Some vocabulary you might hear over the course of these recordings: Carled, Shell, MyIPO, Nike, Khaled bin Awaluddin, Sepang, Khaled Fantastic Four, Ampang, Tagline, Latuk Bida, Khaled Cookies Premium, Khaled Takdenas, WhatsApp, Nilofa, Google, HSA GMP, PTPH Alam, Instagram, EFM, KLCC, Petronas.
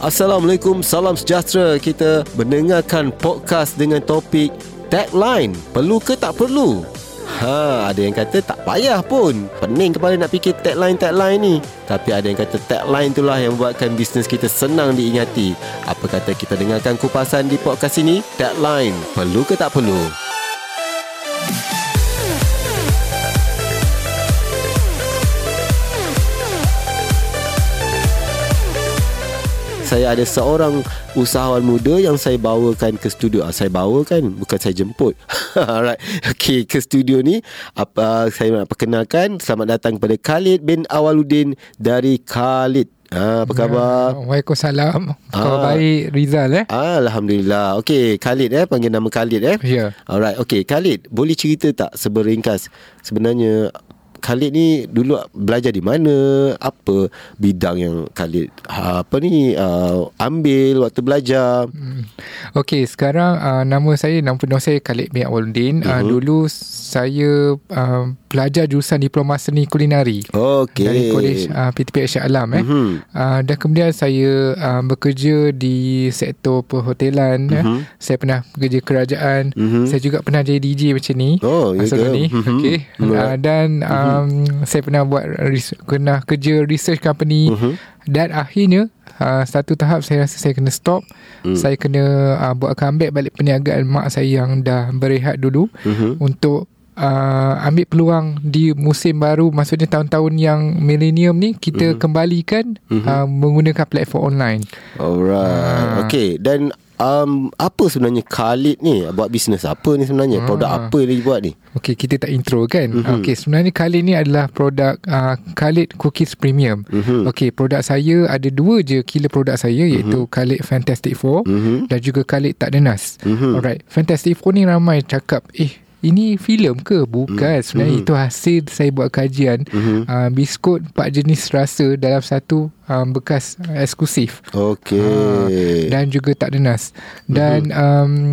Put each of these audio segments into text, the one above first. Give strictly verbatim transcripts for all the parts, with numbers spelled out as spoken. Assalamualaikum, salam sejahtera. Kita mendengarkan podcast dengan topik tagline, perlu ke tak perlu? Ha, ada yang kata tak payah pun, pening kepala nak fikir tagline-tagline ni. Tapi ada yang kata tagline itulah yang buatkan bisnes kita senang diingati. Apa kata kita dengarkan kupasan di podcast ini, tagline, perlu ke tak perlu? Saya ada seorang usahawan muda yang saya bawakan ke studio. Saya bawakan, bukan saya jemput. Alright, okay, ke studio ni apa, saya nak perkenalkan. Selamat datang kepada Khaled bin Awaluddin dari Khaled. Ah, apa khabar? Ya, waalaikumsalam. Khabar ah, baik Rizal eh? Ah, Alhamdulillah. Okey, Khaled eh, panggil nama Khaled eh? Ya. Alright, okey Khaled, boleh cerita tak seberingkas sebenarnya Khaled ni dulu belajar di mana, apa bidang yang Khaled apa ni uh, ambil waktu belajar? Okey, sekarang uh, nama saya, nama penuh saya Khaled bin Awaluddin. Uh-huh. Uh, dulu saya uh, belajar jurusan diploma seni kulinari. Okey. Dari kolej uh, P T P H Alam eh. Uh-huh. Uh, dan kemudian saya uh, bekerja di sektor perhotelan. Uh-huh. eh. Saya pernah bekerja kerajaan. Uh-huh. Saya juga pernah jadi D J macam ni. Oh, ya ke? Uh-huh. Okey. Uh, dan uh, Um, saya pernah buat kena kerja research company. Uh-huh. Dan akhirnya uh, satu tahap saya rasa saya kena stop. Mm. Saya kena uh, buat comeback balik perniagaan mak saya yang dah berehat dulu. Uh-huh. Untuk Uh, ambil peluang di musim baru, maksudnya tahun-tahun yang millennium ni kita mm-hmm. kembalikan mm-hmm. Uh, menggunakan platform online. Alright. Uh. Okay, dan um, apa sebenarnya Khaled ni buat bisnes apa ni sebenarnya? Uh. Produk apa yang dia buat ni? Okay, kita tak intro kan? Mm-hmm. Okay, sebenarnya Khaled ni adalah produk uh, Khaled Cookies Premium. Mm-hmm. Okay, produk saya ada dua je killer produk saya, iaitu mm-hmm. Khaled Fantastic Four mm-hmm. dan juga Khaled Takdenas. Mm-hmm. Alright, Fantastic Four ni ramai cakap eh ini filem ke? Bukan. Mm. Sebenarnya mm. itu hasil saya buat kajian. Mm-hmm. Uh, biskut empat jenis rasa dalam satu um, bekas eksklusif. Okey. Uh, dan juga Takdenas. Dan mm-hmm. um,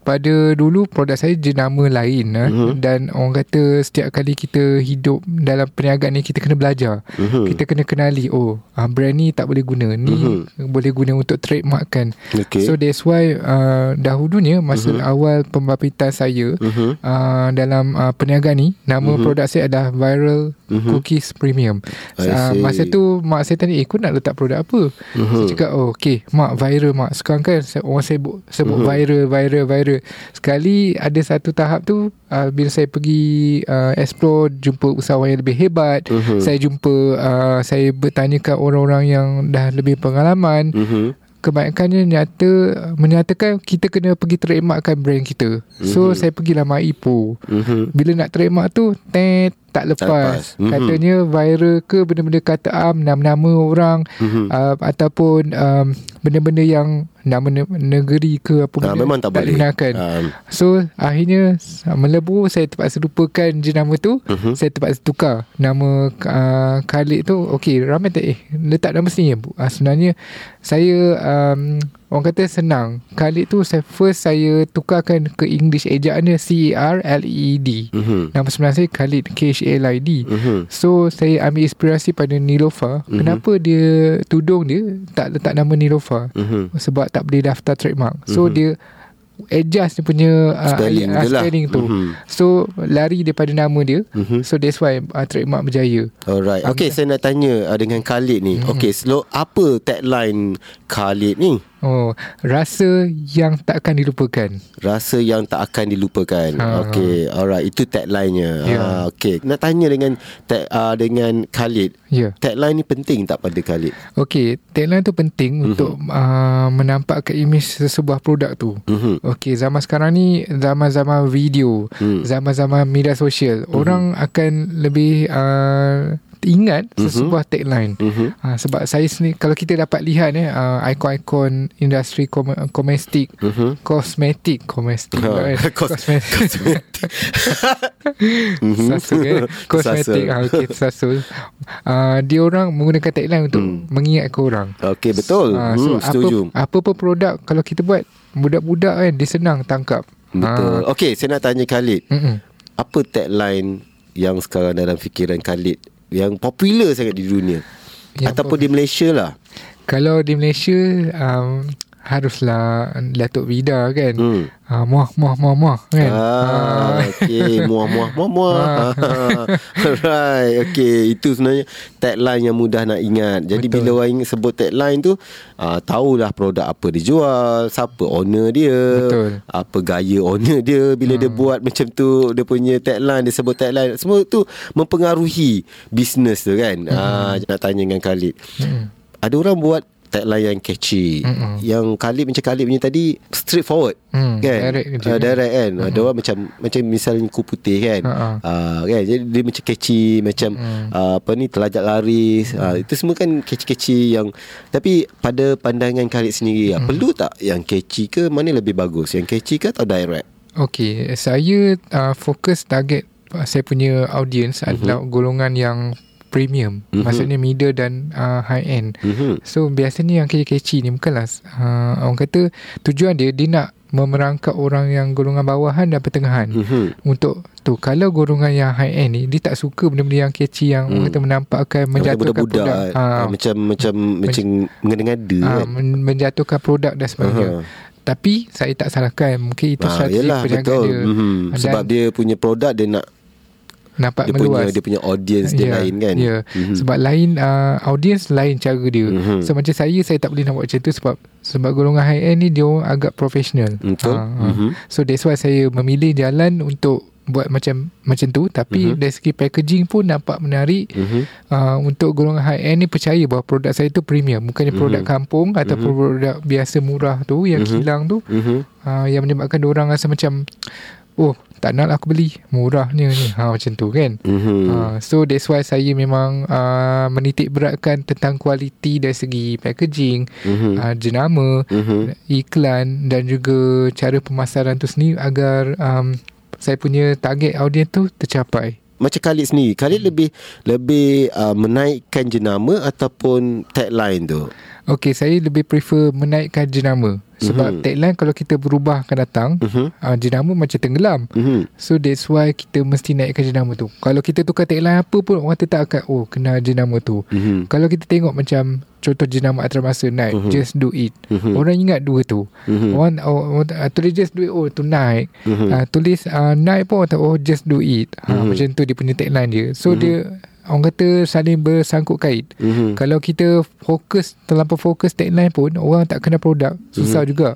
pada dulu produk saya jenama lain. Mm-hmm. Dan orang kata setiap kali kita hidup dalam perniagaan ni, kita kena belajar. Mm-hmm. Kita kena kenali. Oh, uh, brand ni tak boleh guna. Ni mm-hmm. boleh guna untuk trademark kan. Okay. So that's why uh, dahulunya masa mm-hmm. awal pembabitan saya mm-hmm. uh, dalam uh, perniagaan ni, nama mm-hmm. produk saya adalah Viral mm-hmm. Cookies Premium. Uh, masa tu mak saya tanya, eh kau nak letak produk apa? Mm-hmm. Saya cakap, oh okay mak, viral mak. Sekarang kan orang sebut, sebut mm-hmm. viral, viral, viral. Sekali ada satu tahap tu uh, bila saya pergi uh, explore, jumpa usahawan yang lebih hebat. Uh-huh. Saya jumpa uh, saya bertanyakan orang-orang yang dah lebih pengalaman. Uh-huh. Kebanyakannya nyata menyatakan kita kena pergi trademarkkan brand kita. So mm-hmm. saya pergilah MyIPO. Mm-hmm. Bila nak trademark tu tet, tak lepas, tak lepas. Mm-hmm. Katanya viral ke benda-benda kata am, nama-nama orang mm-hmm. uh, ataupun um, benda-benda yang nama negeri ke apa nah, memang tak, tak boleh digunakan. um. So akhirnya melebur, saya terpaksa lupakan jenama tu. Mm-hmm. Saya terpaksa tukar nama uh, Khaled tu. Okey, ramai tak eh letak nama sini. Uh, sebenarnya saya um, orang kata senang. Khaled tu saya first saya tukarkan ke English ejaannya C A R L E D. Mm-hmm. Nama sebenar saya Khaled K H A L I D. Mm-hmm. So saya ambil inspirasi pada Nilofa. Mm-hmm. Kenapa dia tudung dia tak letak nama Nilofa? Mm-hmm. Sebab tak boleh daftar trademark. So mm-hmm. dia adjust dia punya uh, spelling, uh, spelling tu. Mm-hmm. So lari daripada nama dia. Mm-hmm. So that's why uh, trademark berjaya. Alright. Um, okay, saya nak tanya uh, dengan Khaled ni. Mm-hmm. Okay, slow, apa tagline Khaled ni? Oh, rasa yang tak akan dilupakan. Rasa yang tak akan dilupakan. Ha, okay, ha. Alright, itu tagline-nya. Yeah. Ha, okay, nak tanya dengan tag, uh, dengan Khaled. Yeah. Tagline ni penting tak pada Khaled? Okay, tagline tu penting uh-huh. untuk uh, menampakkan imej sesebuah produk tu. Uh-huh. Okay, zaman sekarang ni zaman-zaman video, uh-huh. zaman-zaman media sosial, uh-huh. orang akan lebih uh, ingat sesebuah uh-huh. tagline. Uh-huh. Ha, sebab saya sendiri, kalau kita dapat lihat eh, uh, ikon-ikon industri kom- komestik, uh-huh. kosmetik, komestik, uh, right? kos- kosmetik, kosmetik. Sasul, eh? kosmetik, sasul. Ha, okay, sasul. Uh, dia orang menggunakan tagline untuk hmm. mengingatkan orang. Okay, betul. Uh, so hmm, setuju. Apa, apa-apa produk kalau kita buat, budak-budak kan dia senang tangkap. Betul. Uh, okay, saya nak tanya Khaled. Mm-mm. Apa tagline yang sekarang dalam fikiran Khaled yang popular sangat di dunia? ya, ataupun apa, di Malaysia lah. Kalau di Malaysia um, haruslah Latuk Bida kan. Hmm. Uh, muah muah muah muah kan. Ah, okey, muah muah muah muah. Alright, okey, itu sebenarnya tagline yang mudah nak ingat. Jadi betul, bila orang sebut tagline tu, uh, tahulah produk apa dijual, siapa owner dia, betul, apa gaya owner dia bila hmm. dia buat macam tu, dia punya tagline, dia sebut tagline. Semua tu mempengaruhi bisnes tu kan. Ah, hmm. uh, nak tanya dengan Khaled. Hmm. Ada orang buat tagline yang catchy, mm-mm, yang Khaled macam Khaled punya tadi straight forward, mm, kan, direct, uh, direct kan. Mm-mm. Ada orang macam macam misalnya Kuku Putih kan, uh-uh. uh, kan, jadi dia macam catchy, macam mm. uh, apa ni, telajak laris, mm. uh, itu semua kan catchy-catchy yang. Tapi pada pandangan Khaled sendiri, mm. perlu tak yang catchy ke, mana lebih bagus, yang catchy ke atau direct? Okey, saya uh, fokus target saya punya audience mm-hmm. adalah golongan yang premium, mm-hmm. maksudnya middle dan uh, high end. Mm-hmm. So biasanya yang kecil-kecil ni bukanlah uh, orang kata tujuan dia, dia nak memerangkap orang yang golongan bawahan dan pertengahan. Mm-hmm. Untuk tu, kalau golongan yang high end ni dia tak suka benda-benda yang kecil yang mm. kita menampakkan menjatuhkan produk, uh, macam macam men- macam mengada-ngada, uh, kan? Menjatuhkan produk dan sebagainya. Uh-huh. Tapi saya tak salahkan, mungkin itu strategi ah, perniagaan dia. Mm-hmm. Sebab dia punya produk dia nak nampak dia meluas, punya, dia punya audience dia yeah, lain kan yeah. mm-hmm. Sebab lain uh, audience lain cara dia. Mm-hmm. So macam saya Saya tak boleh nak buat macam tu. Sebab Sebab golongan high end ni dia agak profesional. Betul. Ha, mm-hmm. So that's why saya memilih jalan untuk buat macam macam tu. Tapi mm-hmm. dari segi packaging pun nampak menarik. Mm-hmm. uh, Untuk golongan high end ni percaya bahawa produk saya tu premium, bukannya mm-hmm. produk kampung ataupun mm-hmm. produk biasa murah tu, yang mm-hmm. kilang tu, mm-hmm. uh, yang menyebabkan diorang rasa macam, oh, tak nak aku beli, murahnya ni, ha, macam tu kan. Mm-hmm. ha, So that's why saya memang uh, menitik beratkan tentang kualiti dari segi packaging, mm-hmm. uh, jenama, mm-hmm. iklan dan juga cara pemasaran tu sendiri, agar um, saya punya target audiens tu tercapai. Macam Khaled sendiri, Khaled lebih Lebih uh, menaikkan jenama ataupun tagline tu? Okay, saya lebih prefer menaikkan jenama. Sebab mm-hmm. tagline kalau kita berubah akan datang, mm-hmm. uh, jenama macam tenggelam. Mm-hmm. So that's why kita mesti naikkan jenama tu. Kalau kita tukar tagline apa pun, orang tetap akan, oh, kenal jenama tu. Mm-hmm. Kalau kita tengok macam contoh jenama antarabangsa naik, mm-hmm. just do it. Mm-hmm. Orang ingat dua tu. Mm-hmm. Orang, oh, uh, tulis just do it, oh, tu naik. Mm-hmm. Uh, tulis uh, naik pun, oh, just do it. Mm-hmm. Uh, macam tu dia punya tagline dia. So mm-hmm. dia, orang kata, saling bersangkut kait. Mm-hmm. Kalau kita fokus, terlampau fokus tagline pun, orang tak kenal produk, susah mm-hmm. juga.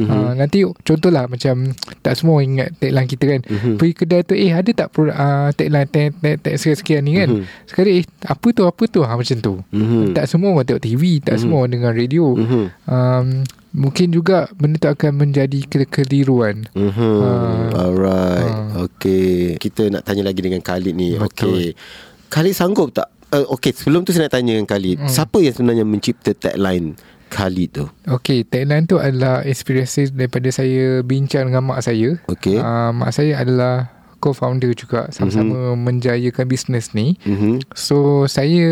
Mm-hmm. Uh, nanti contohlah macam tak semua ingat tagline kita kan. Mm-hmm. Pergi kedai tu, eh, ada tak produk, uh, tagline tag, tag, tag sekian-sekian ni kan. Mm-hmm. Sekarang, eh, apa tu, apa tu, ha, macam tu. Mm-hmm. Tak semua orang tengok T V, tak mm-hmm. semua orang dengar radio. Mm-hmm. um, Mungkin juga benda tu akan menjadi keliruan. Mm-hmm. uh, Alright, uh. okay, kita nak tanya lagi dengan Khaled ni. Betul. Okay, Khaled sanggup tak? Uh, okay, sebelum tu saya nak tanya dengan Khaled. Hmm. Siapa yang sebenarnya mencipta tagline Khaled tu? Okay, tagline tu adalah inspirasi daripada saya bincang dengan mak saya. Okay. Uh, mak saya adalah co-founder juga. Sama-sama mm-hmm. menjayakan bisnes ni. Mm-hmm. So, saya,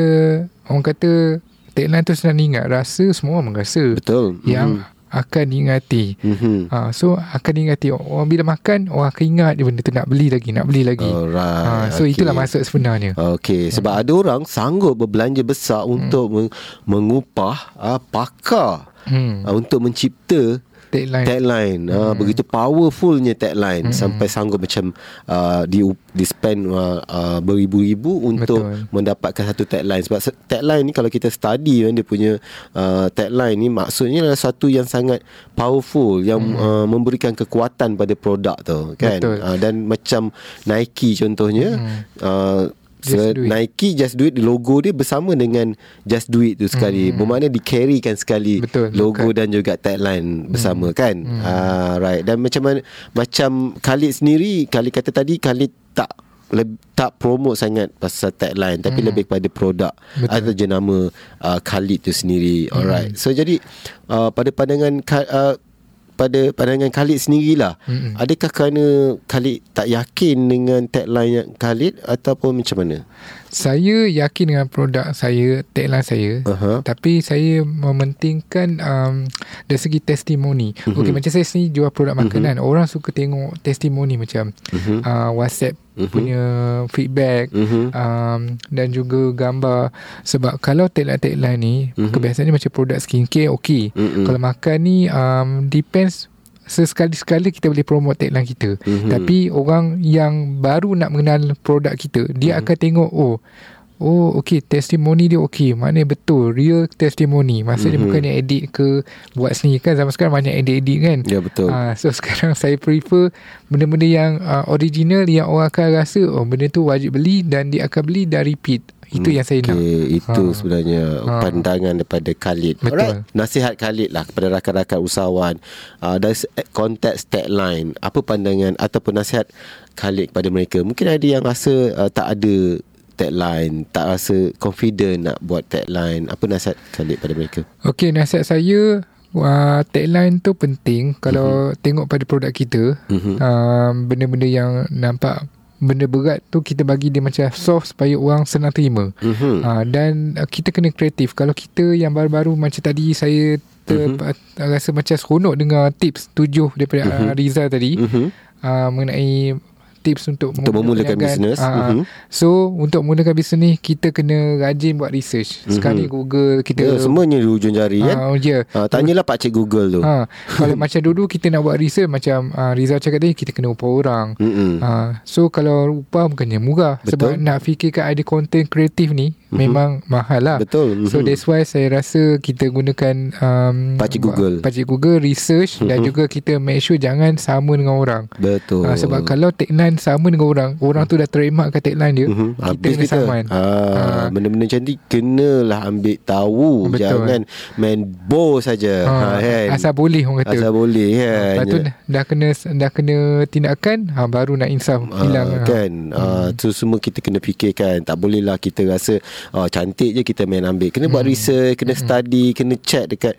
orang kata, tagline tu senang ingat. Rasa, semua orang rasa. Betul. Yang mm-hmm. akan diingati. Mm-hmm. Ha, so akan diingati. Orang bila makan, orang akan ingat dia benda tu, nak beli lagi, nak beli lagi. Alright, ha, so okay, itulah maksud sebenarnya. Okay, sebab hmm. ada orang sanggup berbelanja besar untuk hmm. mengupah uh, pakar hmm. uh, untuk mencipta tagline, tagline. Hmm. Ha, begitu powerfulnya tagline, hmm. sampai sanggup macam uh, di, di spend uh, uh, beribu-ribu untuk betul. Mendapatkan satu tagline. Sebab tagline ni kalau kita study kan, dia punya uh, tagline ni maksudnya adalah satu yang sangat powerful, yang hmm. uh, memberikan kekuatan pada produk tu kan. Uh, dan macam Nike contohnya, hmm. uh, Just Nike Just Do It, logo dia bersama dengan Just Do It tu sekali. Mm. Bermakna di-carrykan sekali. Betul, logo bukan. Dan juga tagline bersama mm. kan. Mm. Ah, right. Dan macam mana, macam Khaled sendiri, Khaled kata tadi Khaled tak le- tak promote sangat pasal tagline, tapi mm. lebih kepada produk. Betul. Atau jenama uh, Khaled tu sendiri. Alright. Mm. So jadi uh, pada pandangan uh, pada pandangan Khaled sendirilah, mm-hmm. adakah kerana Khaled tak yakin dengan tagline yang Khaled ataupun macam mana? Saya yakin dengan produk saya, tagline saya, uh-huh. tapi saya mementingkan um, dari segi testimoni. Uh-huh. Okey, macam saya sini jual produk makanan, uh-huh. orang suka tengok testimoni macam uh-huh. uh, WhatsApp uh-huh. punya feedback uh-huh. um, dan juga gambar. Sebab kalau tagline-tagline ni uh-huh. kebiasaannya macam produk skincare, okey. Uh-huh. Kalau makan ni um, depends. Sesekali-sekala kita boleh promote tagline kita, mm-hmm. tapi orang yang baru nak mengenal produk kita, dia mm-hmm. akan tengok oh oh okey, testimoni dia okey, maknanya betul, real testimoni. Maksudnya mm-hmm. bukannya edit ke buat sendiri kan, zaman sekarang banyak edit-edit kan. Ya, yeah, betul. Uh, so sekarang saya prefer benda-benda yang uh, original, yang orang akan rasa oh benda tu wajib beli dan dia akan beli dan repeat. Itu yang saya nak. Okay, itu ha. sebenarnya ha. pandangan daripada Khaled. Betul. Alright. Nasihat Khaled lah kepada rakan-rakan usahawan uh, dari konteks tagline. Apa pandangan ataupun nasihat Khaled kepada mereka? Mungkin ada yang rasa uh, tak ada tagline, tak rasa confident nak buat tagline. Apa nasihat Khaled pada mereka? Okey, nasihat saya, Uh, tagline tu penting. Kalau uh-huh. tengok pada produk kita, uh-huh. uh, benda-benda yang nampak benda berat tu kita bagi dia macam soft supaya orang senang terima. Mm-hmm. Ha, dan kita kena kreatif. Kalau kita yang baru-baru macam tadi saya ter, mm-hmm. rasa macam seronok dengar tips tujuh daripada mm-hmm. Rizal tadi mm-hmm. ha, mengenai tips untuk, untuk memulakan bisnes. Ha, mm-hmm. So untuk memulakan bisnes ni kita kena rajin buat research. Sekali mm-hmm. Google kita. Yeah, semuanya di ujung jari ha, kan. Yeah. Ha, tanyalah pakcik Google tu. Ha, kalau macam dulu kita nak buat research macam ha, Rizal cakap tadi, kita kena upah orang. Mm-hmm. Ha, so kalau upah bukannya murah. Betul. Sebab nak fikirkan idea content kreatif ni mm-hmm. memang mahal lah. Betul. Mm-hmm. So that's why saya rasa kita gunakan um, pakcik Google. Pakcik Google research mm-hmm. dan juga kita make sure jangan sama dengan orang. Betul. Ha, sebab kalau tagline sama dengan orang, orang tu dah trademark kat tagline dia, mm-hmm. kita kena saman. Ha, ha. Benda-benda macam ni kenalah ambil tahu. Betul. Jangan main bo saja. Ha, ha, asal boleh orang kata. Asal boleh kan. Lepas tu dah, dah kena dah kena tindakan, ha, baru nak insaf ha, hilang kan. Ha. Ha. Tu semua kita kena fikirkan. Tak bolehlah kita rasa oh, cantik je kita main ambil. Kena hmm. buat research, kena hmm. study, kena check dekat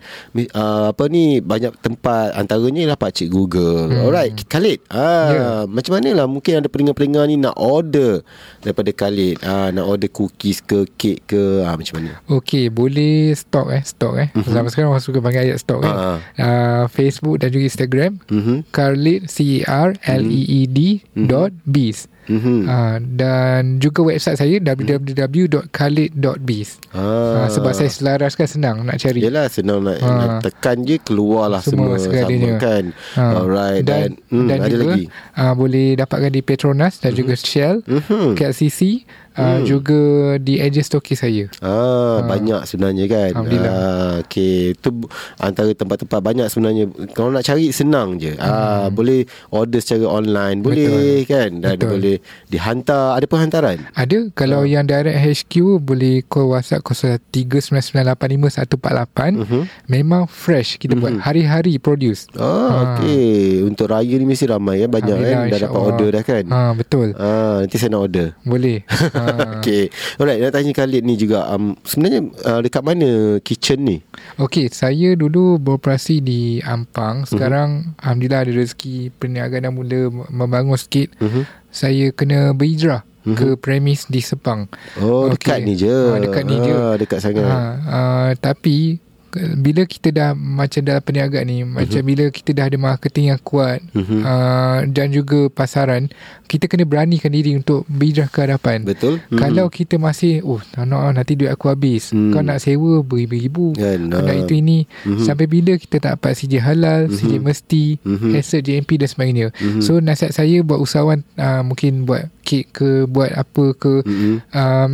uh, apa ni, banyak tempat, antaranya lah pakcik Google. Hmm. Alright, Khaled. Ha, yeah. Macam manalah mungkin ada pendengar-pendengar ni nak order daripada Khaled, ha, nak order cookies ke, kek ke, ha, macam mana? Okey, boleh stok eh, stok eh. Mm-hmm. Zaman sekarang orang suka panggil ayat stok kan. Uh-huh. Uh, Facebook dan juga Instagram, mm-hmm. Khaled, C-A-R-L-E-E-D mm-hmm. dot biz. Mm-hmm. Uh, dan juga website saya double-u double-u double-u dot khaled dot biz. ah. uh, Sebab saya selaraskan, senang nak cari. Yelah, senang nak, uh. nak tekan je, keluarlah semua, semua sama kan. uh. Alright. Dan, dan, mm, dan ada juga lagi uh, boleh dapatkan di Petronas dan mm-hmm. juga Shell, mm-hmm. K L C C, uh, hmm. juga di edges stoki saya. Ah, ha. Banyak sebenarnya kan. Alhamdulillah. Ah, okay. Itu antara tempat-tempat banyak sebenarnya. Kalau nak cari senang je. Hmm. Ah, boleh order secara online. Boleh. Betul. Kan. Dan betul. Boleh dihantar. Ada penghantaran? Ada. Kalau ha. yang direct H Q boleh call WhatsApp kosong tiga sembilan sembilan lapan lima satu empat lapan. Uh-huh. Memang fresh kita uh-huh. buat. Hari-hari produce. Ah, ha. Okay. Untuk raya ni mesti ramai ya. Banyak kan. Dah dapat Allah. Order dah kan. Ah, betul. Ah, nanti saya nak order. Boleh. Okay. Alright, nak tanya Khaled ni juga um, sebenarnya uh, dekat mana kitchen ni? Okay, saya dulu beroperasi di Ampang. Sekarang uh-huh. Alhamdulillah ada rezeki, perniagaan dah mula membangun sikit. uh-huh. Saya kena berhijrah uh-huh. ke premis di Sepang. Oh, okay. Dekat ni je. ha, Dekat ni ha, je Dekat sangat. ha, uh, Tapi bila kita dah macam dalam perniagaan ni, uh-huh. macam bila kita dah ada marketing yang kuat uh-huh. uh, dan juga pasaran, kita kena beranikan diri untuk bijak ke hadapan. Betul. Uh-huh. Kalau kita masih oh tak nak, nanti duit aku habis, uh-huh. kau nak sewa beribu-ribu, yeah, nah. nak itu ini, uh-huh. sampai bila kita tak dapat sijil halal, uh-huh. sijil mesti, uh-huh. H S A G M P dan sebagainya. uh-huh. So nasihat saya buat usahawan, uh, mungkin buat kek ke, buat apa ke, uh-huh. um,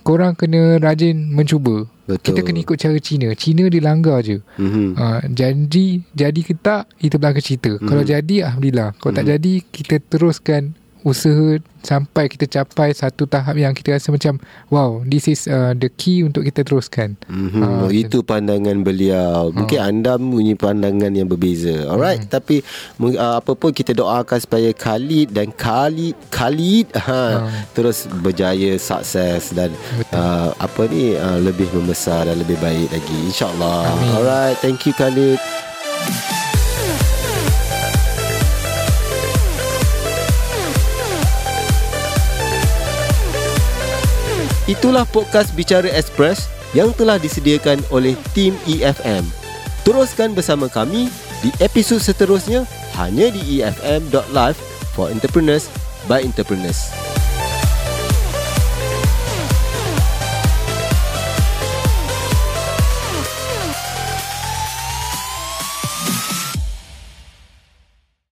korang kena rajin mencuba. Betul. Kita kena ikut cara Cina. Cina dia langgar je. mm-hmm. uh, Janji jadi ke tak, kita belakang cerita. mm-hmm. Kalau jadi, Alhamdulillah. Kalau mm-hmm. tak jadi, kita teruskan usaha sampai kita capai satu tahap yang kita rasa macam wow, this is uh, the key untuk kita teruskan. mm-hmm. uh, Itu pandangan beliau. uh. Mungkin anda punya pandangan yang berbeza. Alright. mm-hmm. Tapi uh, apa pun kita doakan supaya Khaled dan Khaled Khaled uh. terus berjaya, sukses dan uh, apa ni uh, lebih membesar dan lebih baik lagi, InsyaAllah. Alright, thank you Khaled. Itulah podcast Bicara Express yang telah disediakan oleh tim E F M. Teruskan bersama kami di episod seterusnya hanya di E F M dot live for entrepreneurs by entrepreneurs.